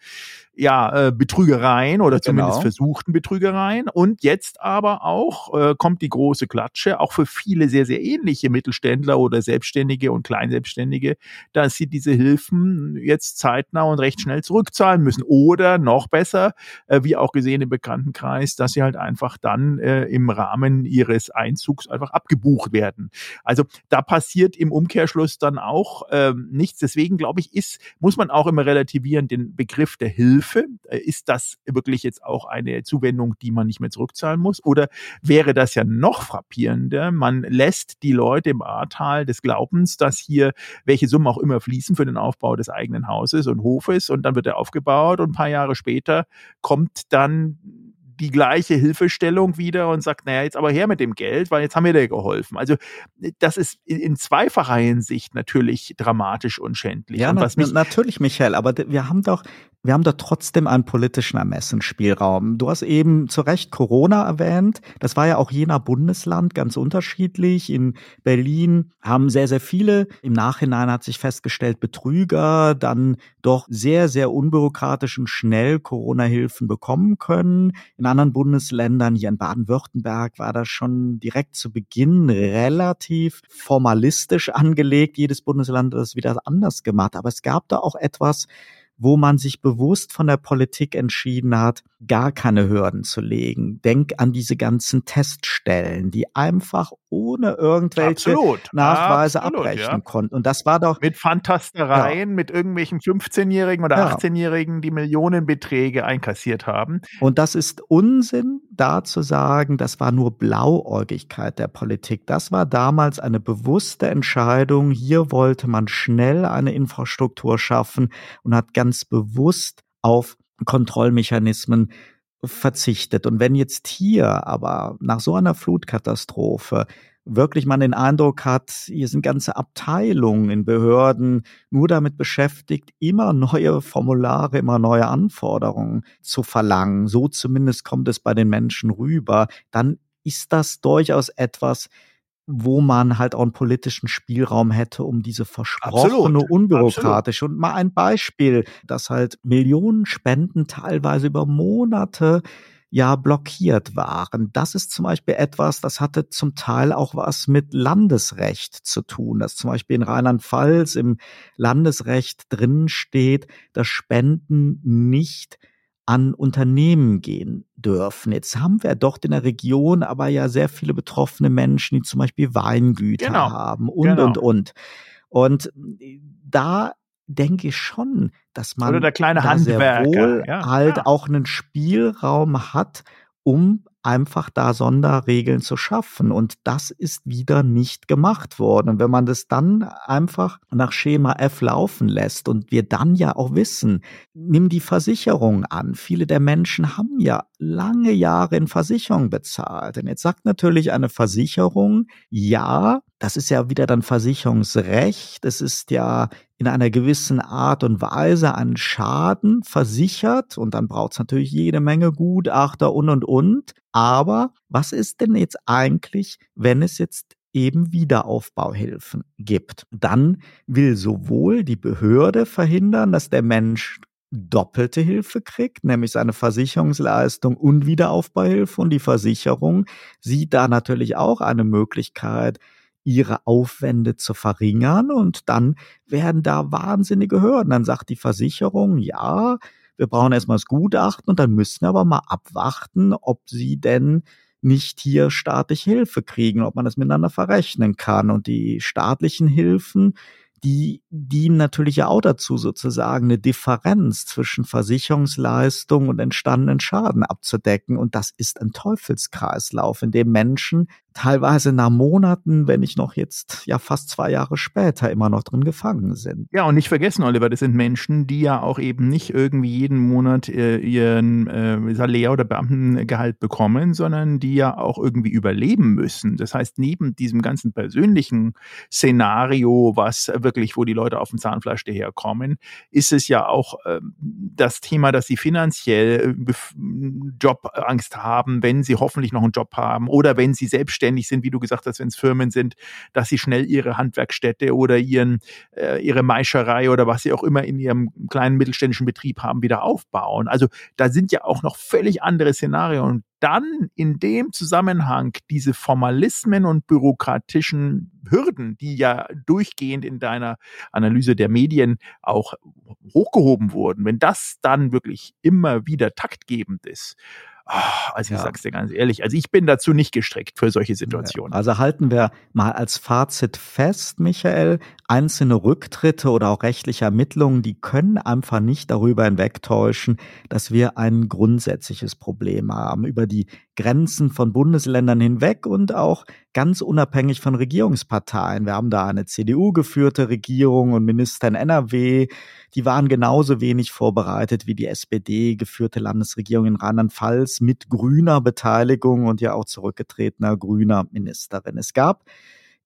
ja, äh, Betrügereien oder genau. zumindest versuchten Betrügereien und jetzt aber auch äh, kommt die große Klatsche, auch für viele sehr, sehr ähnliche Mittelständler oder Selbstständige und Kleinselbstständige, dass sie diese Hilfen jetzt zeitnah und recht schnell zurückzahlen müssen. Oder noch besser, äh, wie auch gesehen im Bekanntenkreis, dass sie halt einfach dann äh, im Rahmen ihres Einzugs einfach abgebucht werden. Also da passiert im Umkehrschluss dann auch äh, nichts. Deswegen, glaube ich, ist, muss man auch immer relativieren, den Begriff der Hilfe. Äh, ist das wirklich jetzt auch eine Zuwendung, die man nicht mehr zurückzahlen muss? Oder wäre das ja noch frappierend? Man lässt die Leute im Ahrtal des Glaubens, dass hier welche Summen auch immer fließen für den Aufbau des eigenen Hauses und Hofes und dann wird er aufgebaut und ein paar Jahre später kommt dann die gleiche Hilfestellung wieder und sagt, naja, jetzt aber her mit dem Geld, weil jetzt haben wir dir geholfen. Also das ist in zweifacher Hinsicht natürlich dramatisch und schändlich. Ja, und was na, mich natürlich, Michael, aber wir haben doch, wir haben doch trotzdem einen politischen Ermessensspielraum. Du hast eben zu Recht Corona erwähnt. Das war ja auch je nach Bundesland ganz unterschiedlich. In Berlin haben sehr, sehr viele, im Nachhinein hat sich festgestellt, Betrüger dann doch sehr, sehr unbürokratisch und schnell Corona-Hilfen bekommen können. In In anderen Bundesländern, hier in Baden-Württemberg, war das schon direkt zu Beginn relativ formalistisch angelegt. Jedes Bundesland hat das wieder anders gemacht. Aber es gab da auch etwas, wo man sich bewusst von der Politik entschieden hat, gar keine Hürden zu legen. Denk an diese ganzen Teststellen, die einfach ohne irgendwelche Absolut. Nachweise Absolut, abrechnen ja. konnten. Und das war doch... Mit Fantastereien, ja. mit irgendwelchen fünfzehnjährigen oder ja. achtzehnjährigen, die Millionenbeträge einkassiert haben. Und das ist Unsinn, da zu sagen, das war nur Blauäugigkeit der Politik. Das war damals eine bewusste Entscheidung. Hier wollte man schnell eine Infrastruktur schaffen und hat ganz bewusst auf Kontrollmechanismen verzichtet. Und wenn jetzt hier aber nach so einer Flutkatastrophe wirklich man den Eindruck hat, hier sind ganze Abteilungen in Behörden nur damit beschäftigt, immer neue Formulare, immer neue Anforderungen zu verlangen, so zumindest kommt es bei den Menschen rüber, dann ist das durchaus etwas, wo man halt auch einen politischen Spielraum hätte, um diese versprochene, Absolut. unbürokratische. Absolut. Und mal ein Beispiel, dass halt Millionen Spenden teilweise über Monate ja blockiert waren. Das ist zum Beispiel etwas, das hatte zum Teil auch was mit Landesrecht zu tun, dass zum Beispiel in Rheinland-Pfalz im Landesrecht drin steht, dass Spenden nicht an Unternehmen gehen dürfen. Jetzt haben wir dort in der Region aber ja sehr viele betroffene Menschen, die zum Beispiel Weingüter genau. haben und, genau. und, und. Und da denke ich schon, dass man Oder der kleine da sehr wohl ja, halt ja. auch einen Spielraum hat, um einfach da Sonderregeln zu schaffen. Und das ist wieder nicht gemacht worden. Und wenn man das dann einfach nach Schema F laufen lässt und wir dann ja auch wissen, nimm die Versicherung an. Viele der Menschen haben ja lange Jahre in Versicherung bezahlt. Und jetzt sagt natürlich eine Versicherung, ja, das ist ja wieder dann Versicherungsrecht. Es ist ja in einer gewissen Art und Weise an Schaden versichert. Und dann braucht es natürlich jede Menge Gutachter und, und, und. Aber was ist denn jetzt eigentlich, wenn es jetzt eben Wiederaufbauhilfen gibt? Dann will sowohl die Behörde verhindern, dass der Mensch doppelte Hilfe kriegt, nämlich seine Versicherungsleistung und Wiederaufbauhilfe. Und die Versicherung sieht da natürlich auch eine Möglichkeit, ihre Aufwände zu verringern. Und dann werden da wahnsinnige Hürden. Dann sagt die Versicherung, ja, wir brauchen erstmal das Gutachten und dann müssen wir aber mal abwarten, ob sie denn nicht hier staatliche Hilfe kriegen, ob man das miteinander verrechnen kann. Und die staatlichen Hilfen, die dienen natürlich ja auch dazu, sozusagen eine Differenz zwischen Versicherungsleistung und entstandenen Schaden abzudecken. Und das ist ein Teufelskreislauf, in dem Menschen teilweise nach Monaten, wenn nicht noch jetzt ja fast zwei Jahre später, immer noch drin gefangen sind. Ja, und nicht vergessen, Oliver, das sind Menschen, die ja auch eben nicht irgendwie jeden Monat äh, ihren äh, Salär oder Beamtengehalt bekommen, sondern die ja auch irgendwie überleben müssen. Das heißt, neben diesem ganzen persönlichen Szenario, was wirklich, wo die Leute auf dem Zahnfleisch daherkommen, ist es ja auch äh, das Thema, dass sie finanziell äh, Jobangst haben, wenn sie hoffentlich noch einen Job haben oder wenn sie selbstständig sind, wie du gesagt hast, wenn es Firmen sind, dass sie schnell ihre Handwerkstätte oder ihren, äh, ihre Maischerei oder was sie auch immer in ihrem kleinen mittelständischen Betrieb haben, wieder aufbauen. Also da sind ja auch noch völlig andere Szenarien. Und dann in dem Zusammenhang diese Formalismen und bürokratischen Hürden, die ja durchgehend in deiner Analyse der Medien auch hochgehoben wurden, wenn das dann wirklich immer wieder taktgebend ist, Oh, also ich ja. sag's dir ganz ehrlich, also ich bin dazu nicht gestrickt für solche Situationen. Also halten wir mal als Fazit fest, Michael, einzelne Rücktritte oder auch rechtliche Ermittlungen, die können einfach nicht darüber hinwegtäuschen, dass wir ein grundsätzliches Problem haben, über die Grenzen von Bundesländern hinweg und auch ganz unabhängig von Regierungsparteien. Wir haben da eine C D U-geführte Regierung und Minister in N R W, die waren genauso wenig vorbereitet wie die S P D-geführte Landesregierung in Rheinland-Pfalz mit grüner Beteiligung und ja auch zurückgetretener grüner Ministerin. Es gab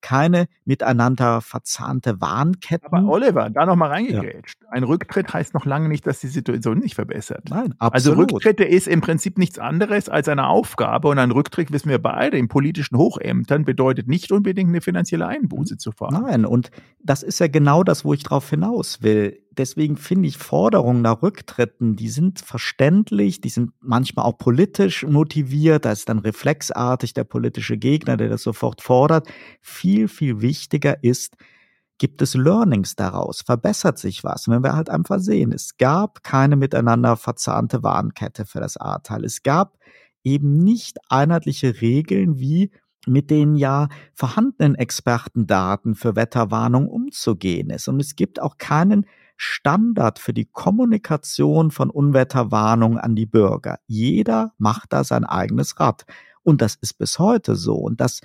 keine miteinander verzahnte Warnketten. Aber Oliver, da nochmal reingegrätscht. Ja. Ein Rücktritt heißt noch lange nicht, dass die Situation nicht verbessert. Nein, absolut. Also Rücktritte ist im Prinzip nichts anderes als eine Aufgabe und ein Rücktritt, wissen wir beide, in politischen Hochämtern bedeutet nicht unbedingt eine finanzielle Einbuße zu fahren. Nein, und das ist ja genau das, wo ich drauf hinaus will. Deswegen finde ich Forderungen nach Rücktritten, die sind verständlich, die sind manchmal auch politisch motiviert, da ist dann reflexartig der politische Gegner, der das sofort fordert. Viel, viel wichtiger ist, gibt es Learnings daraus? Verbessert sich was? Wenn wir halt einfach sehen, es gab keine miteinander verzahnte Warnkette für das Ahrtal. Es gab eben nicht einheitliche Regeln, wie mit den ja vorhandenen Expertendaten für Wetterwarnung umzugehen ist. Und es gibt auch keinen Standard für die Kommunikation von Unwetterwarnungen an die Bürger. Jeder macht da sein eigenes Rad. Und das ist bis heute so. Und das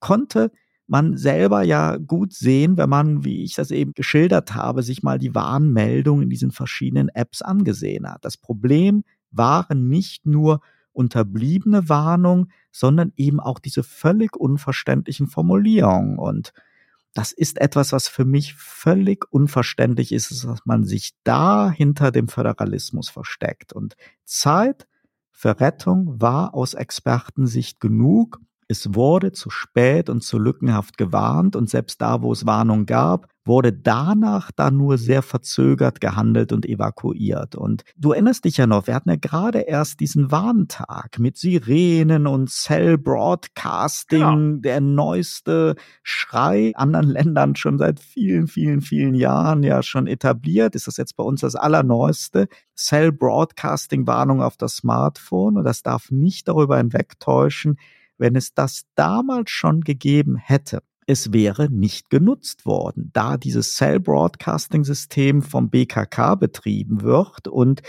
konnte man selber ja gut sehen, wenn man, wie ich das eben geschildert habe, sich mal die Warnmeldungen in diesen verschiedenen Apps angesehen hat. Das Problem waren nicht nur unterbliebene Warnungen, sondern eben auch diese völlig unverständlichen Formulierungen. Und das ist etwas, was für mich völlig unverständlich ist, dass man sich da hinter dem Föderalismus versteckt. Und Zeit für Rettung war aus Expertensicht genug. Es wurde zu spät und zu lückenhaft gewarnt. Und selbst da, wo es Warnung gab, wurde danach dann nur sehr verzögert gehandelt und evakuiert. Und du erinnerst dich ja noch, wir hatten ja gerade erst diesen Warntag mit Sirenen und Cell Broadcasting, genau. Der neueste Schrei, anderen Ländern schon seit vielen, vielen, vielen Jahren ja schon etabliert. Ist das jetzt bei uns das Allerneueste? Cell Broadcasting Warnung auf das Smartphone, und das darf nicht darüber hinwegtäuschen, wenn es das damals schon gegeben hätte. Es wäre nicht genutzt worden, da dieses Cell-Broadcasting-System vom B K K betrieben wird und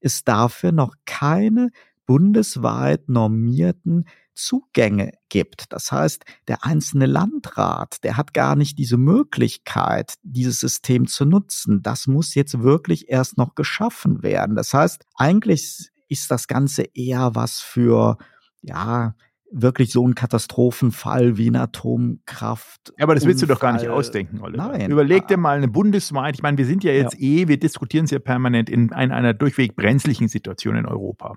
es dafür noch keine bundesweit normierten Zugänge gibt. Das heißt, der einzelne Landrat, der hat gar nicht diese Möglichkeit, dieses System zu nutzen. Das muss jetzt wirklich erst noch geschaffen werden. Das heißt, eigentlich ist das Ganze eher was für, ja, wirklich so ein Katastrophenfall wie ein Atomkraft. Ja, aber das willst Unfall. Du doch gar nicht ausdenken, Oliver. Nein. Überleg dir mal eine bundesweit, ich meine, wir sind ja jetzt ja. eh, wir diskutieren es ja permanent in einer durchweg brenzlichen Situation in Europa.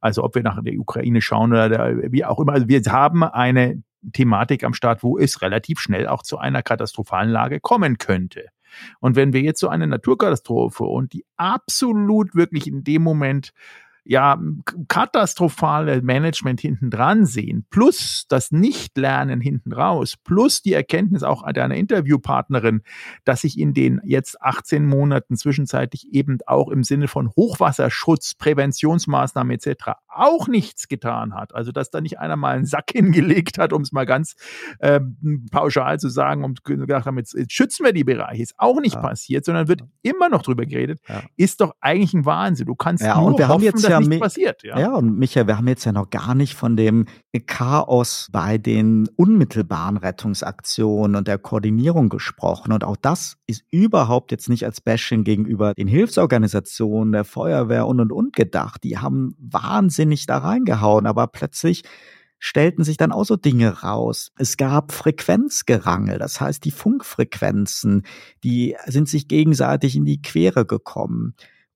Also ob wir nach der Ukraine schauen oder der, wie auch immer. Also wir haben eine Thematik am Start, wo es relativ schnell auch zu einer katastrophalen Lage kommen könnte. Und wenn wir jetzt so eine Naturkatastrophe und die absolut wirklich in dem Moment ja katastrophale Management hinten dran sehen, plus das Nichtlernen hinten raus, plus die Erkenntnis auch deiner Interviewpartnerin, dass sich in den jetzt achtzehn Monaten zwischenzeitlich eben auch im Sinne von Hochwasserschutz, Präventionsmaßnahmen et cetera auch nichts getan hat. Also, dass da nicht einer mal einen Sack hingelegt hat, um es mal ganz ähm, pauschal zu sagen, und gedacht haben, jetzt, jetzt schützen wir die Bereiche. Ist auch nicht ja. passiert, sondern wird immer noch drüber geredet. Ja. Ist doch eigentlich ein Wahnsinn. Du kannst ja, nur hoffen, dass ja nichts mi- passiert. Ja. ja, und Michael, wir haben jetzt ja noch gar nicht von dem Chaos bei den unmittelbaren Rettungsaktionen und der Koordinierung gesprochen. Und auch das ist überhaupt jetzt nicht als Bashing gegenüber den Hilfsorganisationen, der Feuerwehr und und und gedacht. Die haben wahnsinnig da reingehauen, aber plötzlich stellten sich dann auch so Dinge raus. Es gab Frequenzgerangel, das heißt die Funkfrequenzen, die sind sich gegenseitig in die Quere gekommen.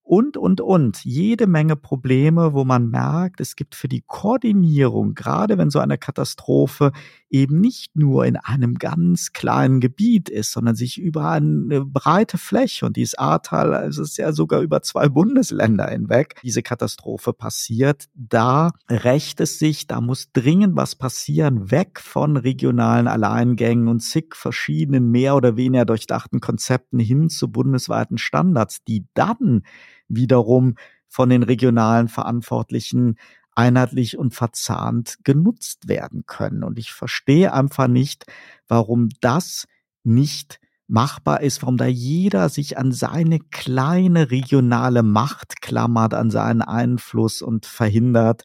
Und, und, und. Jede Menge Probleme, wo man merkt, es gibt für die Koordinierung, gerade wenn so eine Katastrophe eben nicht nur in einem ganz kleinen Gebiet ist, sondern sich über eine breite Fläche, und dieses Ahrtal, es ist ja sogar über zwei Bundesländer hinweg, diese Katastrophe passiert, da rächt es sich, da muss dringend was passieren, weg von regionalen Alleingängen und zig verschiedenen mehr oder weniger durchdachten Konzepten hin zu bundesweiten Standards, die dann wiederum von den regionalen Verantwortlichen einheitlich und verzahnt genutzt werden können. Und ich verstehe einfach nicht, warum das nicht machbar ist, warum da jeder sich an seine kleine regionale Macht klammert, an seinen Einfluss und verhindert,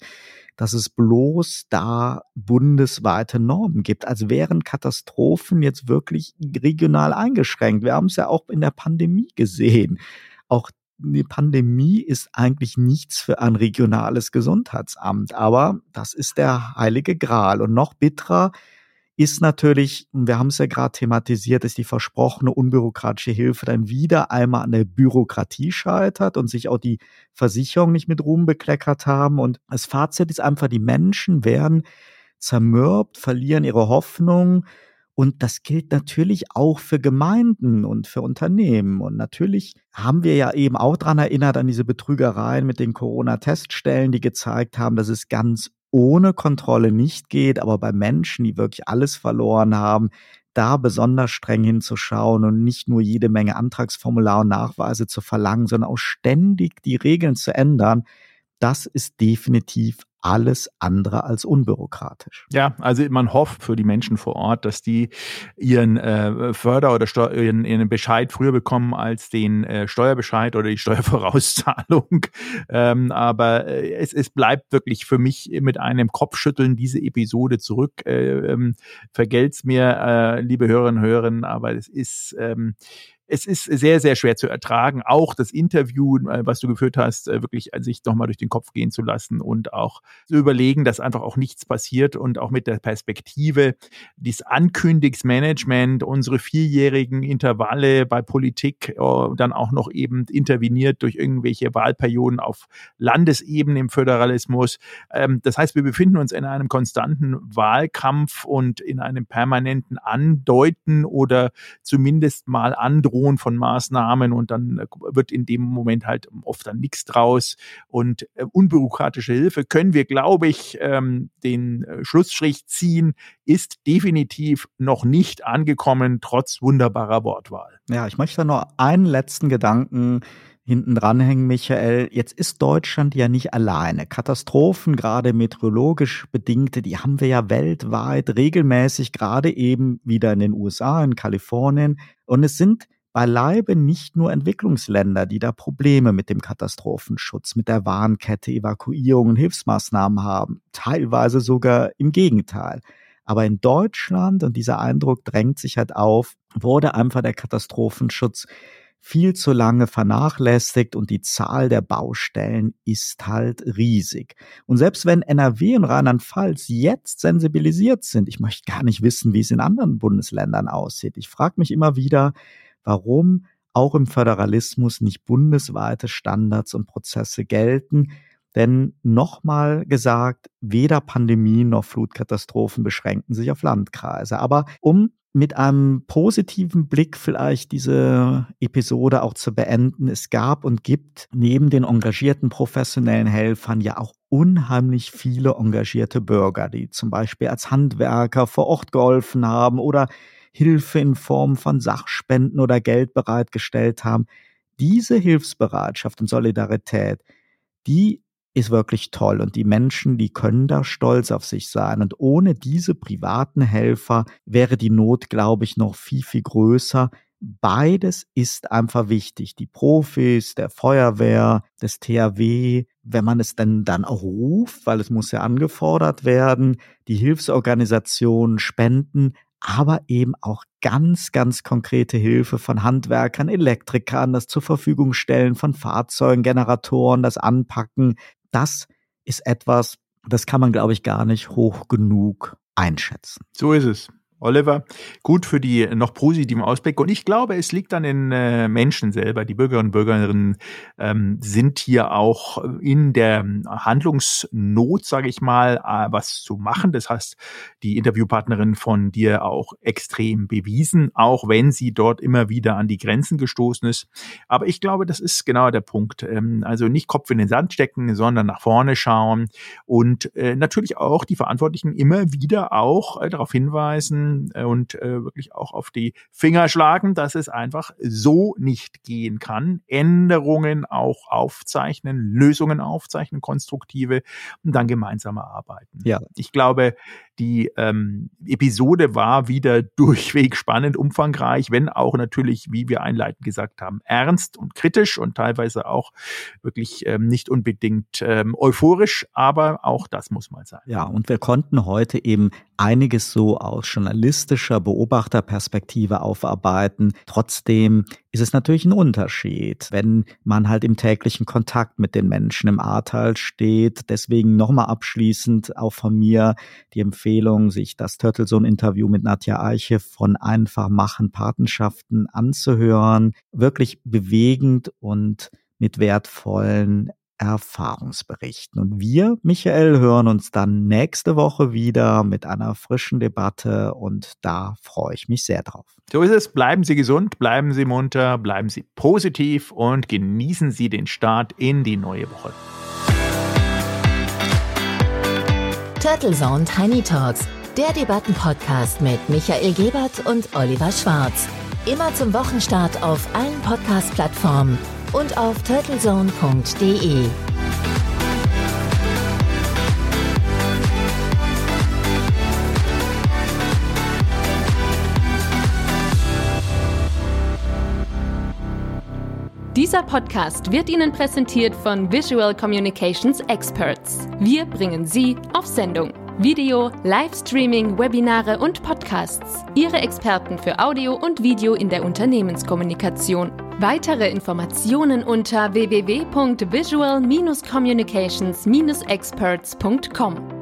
dass es bloß da bundesweite Normen gibt, als wären Katastrophen jetzt wirklich regional eingeschränkt. Wir haben es ja auch in der Pandemie gesehen. Auch die Pandemie ist eigentlich nichts für ein regionales Gesundheitsamt, aber das ist der heilige Gral. Und noch bitterer ist natürlich, wir haben es ja gerade thematisiert, dass die versprochene unbürokratische Hilfe dann wieder einmal an der Bürokratie scheitert und sich auch die Versicherung nicht mit Ruhm bekleckert haben. Und das Fazit ist einfach, die Menschen werden zermürbt, verlieren ihre Hoffnung. Und das gilt natürlich auch für Gemeinden und für Unternehmen. Und natürlich haben wir ja eben auch daran erinnert, an diese Betrügereien mit den Corona-Teststellen, die gezeigt haben, dass es ganz ohne Kontrolle nicht geht. Aber bei Menschen, die wirklich alles verloren haben, da besonders streng hinzuschauen und nicht nur jede Menge Antragsformulare und Nachweise zu verlangen, sondern auch ständig die Regeln zu ändern, das ist definitiv alles andere als unbürokratisch. Ja, also man hofft für die Menschen vor Ort, dass die ihren äh, Förder- oder Steu- ihren, ihren Bescheid früher bekommen als den äh, Steuerbescheid oder die Steuervorauszahlung. Ähm, aber es, es bleibt wirklich für mich mit einem Kopfschütteln diese Episode zurück. Äh, ähm, vergelt's mir, äh, liebe Hörerinnen und Hörer, aber es ist... Ähm, Es ist sehr, sehr schwer zu ertragen, auch das Interview, was du geführt hast, wirklich sich nochmal durch den Kopf gehen zu lassen und auch zu überlegen, dass einfach auch nichts passiert, und auch mit der Perspektive des Ankündigungsmanagement, unsere vierjährigen Intervalle bei Politik, dann auch noch eben interveniert durch irgendwelche Wahlperioden auf Landesebene im Föderalismus. Das heißt, wir befinden uns in einem konstanten Wahlkampf und in einem permanenten Andeuten oder zumindest mal Androhen von Maßnahmen, und dann wird in dem Moment halt oft dann nichts draus. Und äh, unbürokratische Hilfe können wir, glaube ich, ähm, den äh, Schlussstrich ziehen, ist definitiv noch nicht angekommen, trotz wunderbarer Wortwahl. Ja, ich möchte noch einen letzten Gedanken hinten dranhängen, Michael. Jetzt ist Deutschland ja nicht alleine. Katastrophen, gerade meteorologisch bedingte, die haben wir ja weltweit regelmäßig, gerade eben wieder in den U S A, in Kalifornien. Und es sind beileibe nicht nur Entwicklungsländer, die da Probleme mit dem Katastrophenschutz, mit der Warnkette, Evakuierung und Hilfsmaßnahmen haben. Teilweise sogar im Gegenteil. Aber in Deutschland, und dieser Eindruck drängt sich halt auf, wurde einfach der Katastrophenschutz viel zu lange vernachlässigt, und die Zahl der Baustellen ist halt riesig. Und selbst wenn N R W und Rheinland-Pfalz jetzt sensibilisiert sind, ich möchte gar nicht wissen, wie es in anderen Bundesländern aussieht. Ich frage mich immer wieder, warum auch im Föderalismus nicht bundesweite Standards und Prozesse gelten. Denn nochmal gesagt, weder Pandemien noch Flutkatastrophen beschränken sich auf Landkreise. Aber um mit einem positiven Blick vielleicht diese Episode auch zu beenden: Es gab und gibt neben den engagierten professionellen Helfern ja auch unheimlich viele engagierte Bürger, die zum Beispiel als Handwerker vor Ort geholfen haben oder Hilfe in Form von Sachspenden oder Geld bereitgestellt haben. Diese Hilfsbereitschaft und Solidarität, die ist wirklich toll und die Menschen, die können da stolz auf sich sein und ohne diese privaten Helfer wäre die Not, glaube ich, noch viel, viel größer. Beides ist einfach wichtig, die Profis, der Feuerwehr, des T H W, wenn man es denn dann auch ruft, weil es muss ja angefordert werden, die Hilfsorganisationen, Spenden, aber eben auch ganz, ganz konkrete Hilfe von Handwerkern, Elektrikern, das zur Verfügung stellen von Fahrzeugen, Generatoren, das Anpacken, das ist etwas, das kann man, glaube ich, gar nicht hoch genug einschätzen. So ist es. Oliver, gut für die noch positiven Ausblicke. Und ich glaube, es liegt an den äh, Menschen selber. Die Bürgerinnen und Bürgerinnen ähm, sind hier auch in der Handlungsnot, sage ich mal, äh, was zu machen. Das heißt, die Interviewpartnerin von dir auch extrem bewiesen, auch wenn sie dort immer wieder an die Grenzen gestoßen ist. Aber ich glaube, das ist genau der Punkt. Ähm, also nicht Kopf in den Sand stecken, sondern nach vorne schauen und äh, natürlich auch die Verantwortlichen immer wieder auch äh, darauf hinweisen, und äh, wirklich auch auf die Finger schlagen, dass es einfach so nicht gehen kann. Änderungen auch aufzeichnen, Lösungen aufzeichnen, konstruktive und dann gemeinsam arbeiten. Ja. Ich glaube, die ähm, Episode war wieder durchweg spannend, umfangreich, wenn auch natürlich, wie wir einleitend gesagt haben, ernst und kritisch und teilweise auch wirklich ähm, nicht unbedingt ähm, euphorisch, aber auch das muss mal sein. Ja, und wir konnten heute eben einiges so aus journalistischer Beobachterperspektive aufarbeiten. Trotzdem ist es natürlich ein Unterschied, wenn man halt im täglichen Kontakt mit den Menschen im Ahrtal steht. Deswegen nochmal abschließend auch von mir die Empfehlung, sich das Turtle Zone Interview mit Nadja Eiche von Einfach Machen Patenschaften anzuhören. Wirklich bewegend und mit wertvollen Erfahrungsberichten. Und wir, Michael, hören uns dann nächste Woche wieder mit einer frischen Debatte und da freue ich mich sehr drauf. So ist es. Bleiben Sie gesund, bleiben Sie munter, bleiben Sie positiv und genießen Sie den Start in die neue Woche. Turtle Zone Tiny Talks, der Debattenpodcast mit Michael Gebert und Oliver Schwarz. Immer zum Wochenstart auf allen Podcast-Plattformen. Und auf turtle zone punkt de. Dieser Podcast wird Ihnen präsentiert von Visual Communications Experts. Wir bringen Sie auf Sendung. Video, Livestreaming, Webinare und Podcasts. Ihre Experten für Audio und Video in der Unternehmenskommunikation. Weitere Informationen unter w w w punkt visual dash communications dash experts punkt com.